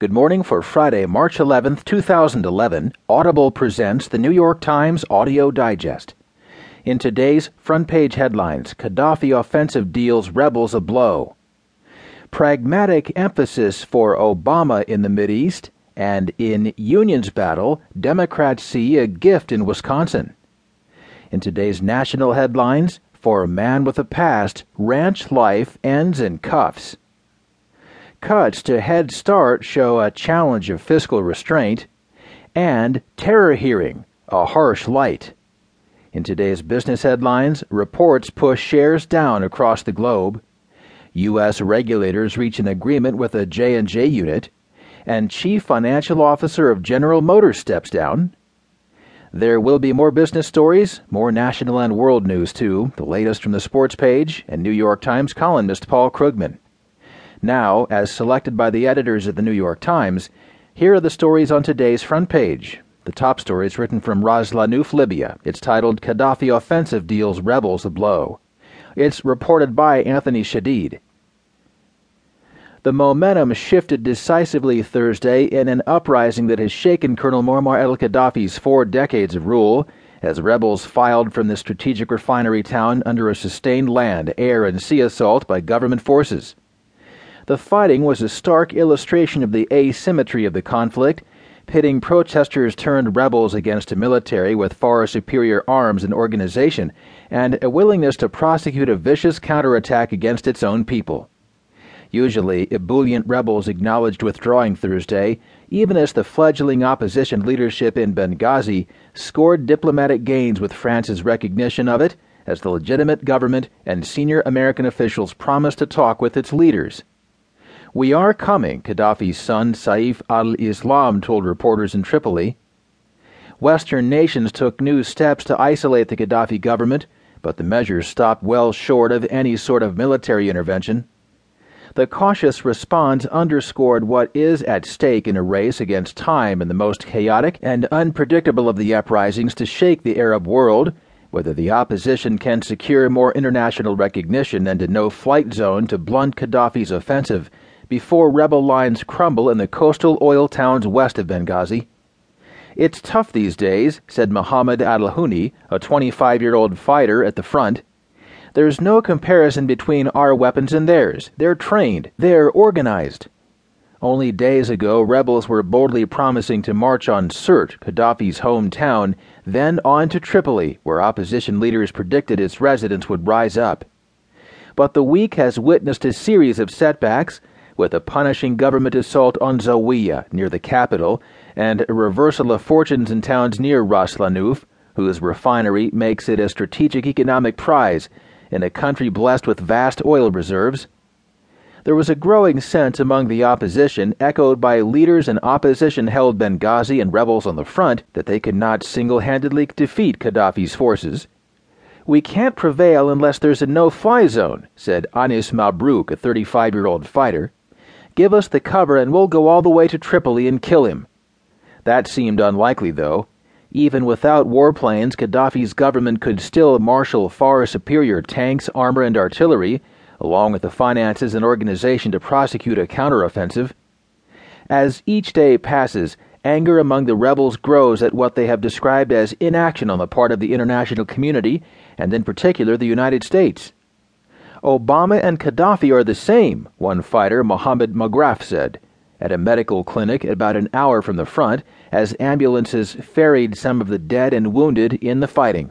Good morning for Friday, March 11, 2011. Audible presents The New York Times Audio Digest. In today's front-page headlines, Gaddafi offensive deals rebels a blow. Pragmatic emphasis for Obama in the Mideast, and in unions battle, Democrats see a gift in Wisconsin. In today's national headlines, for a man with a past, ranch life ends in cuffs. Cuts to Head Start show a challenge of fiscal restraint, and terror hearing, a harsh light. In today's business headlines, reports push shares down across the globe, U.S. regulators reach an agreement with a J&J unit, and chief financial officer of General Motors steps down. There will be more business stories, more national and world news too, the latest from the sports page, and New York Times columnist Paul Krugman. Now, as selected by the editors at the New York Times, here are the stories on today's front page. The top story is written from Ras Lanuf, Libya. It's titled, Gaddafi Offensive Deals Rebels a Blow. It's reported by Anthony Shadid. The momentum shifted decisively Thursday in an uprising that has shaken Colonel Muammar al-Gaddafi's 4 decades of rule, as rebels filed from the strategic refinery town under a sustained land, air, and sea assault by government forces. The fighting was a stark illustration of the asymmetry of the conflict, pitting protesters turned rebels against a military with far superior arms and organization, and a willingness to prosecute a vicious counterattack against its own people. Usually, ebullient rebels acknowledged withdrawing Thursday, even as the fledgling opposition leadership in Benghazi scored diplomatic gains with France's recognition of it, as the legitimate government and senior American officials promised to talk with its leaders. "We are coming," Gaddafi's son Saif al-Islam told reporters in Tripoli. Western nations took new steps to isolate the Gaddafi government, but the measures stopped well short of any sort of military intervention. The cautious response underscored what is at stake in a race against time in the most chaotic and unpredictable of the uprisings to shake the Arab world, whether the opposition can secure more international recognition and a no-flight zone to blunt Gaddafi's offensive before rebel lines crumble in the coastal oil towns west of Benghazi. "It's tough these days," said Mohammed Adelhouni, a 25-year-old fighter at the front. "There's no comparison between our weapons and theirs. They're trained. They're organized." Only days ago, rebels were boldly promising to march on Sirte, Gaddafi's hometown, then on to Tripoli, where opposition leaders predicted its residents would rise up. But the week has witnessed a series of setbacks, with a punishing government assault on Zawiya, near the capital, and a reversal of fortunes in towns near Ras Lanuf, whose refinery makes it a strategic economic prize in a country blessed with vast oil reserves. There was a growing sense among the opposition, echoed by leaders in opposition-held Benghazi and rebels on the front, that they could not single-handedly defeat Gaddafi's forces. "We can't prevail unless there's a no-fly zone," said Anis Mabruk, a 35-year-old fighter. "Give us the cover and we'll go all the way to Tripoli and kill him." That seemed unlikely, though. Even without warplanes, Gaddafi's government could still marshal far superior tanks, armor, and artillery, along with the finances and organization to prosecute a counteroffensive. As each day passes, anger among the rebels grows at what they have described as inaction on the part of the international community, and in particular the United States. "Obama and Gaddafi are the same," one fighter, Mohammed Magraff, said, at a medical clinic about an hour from the front, as ambulances ferried some of the dead and wounded in the fighting.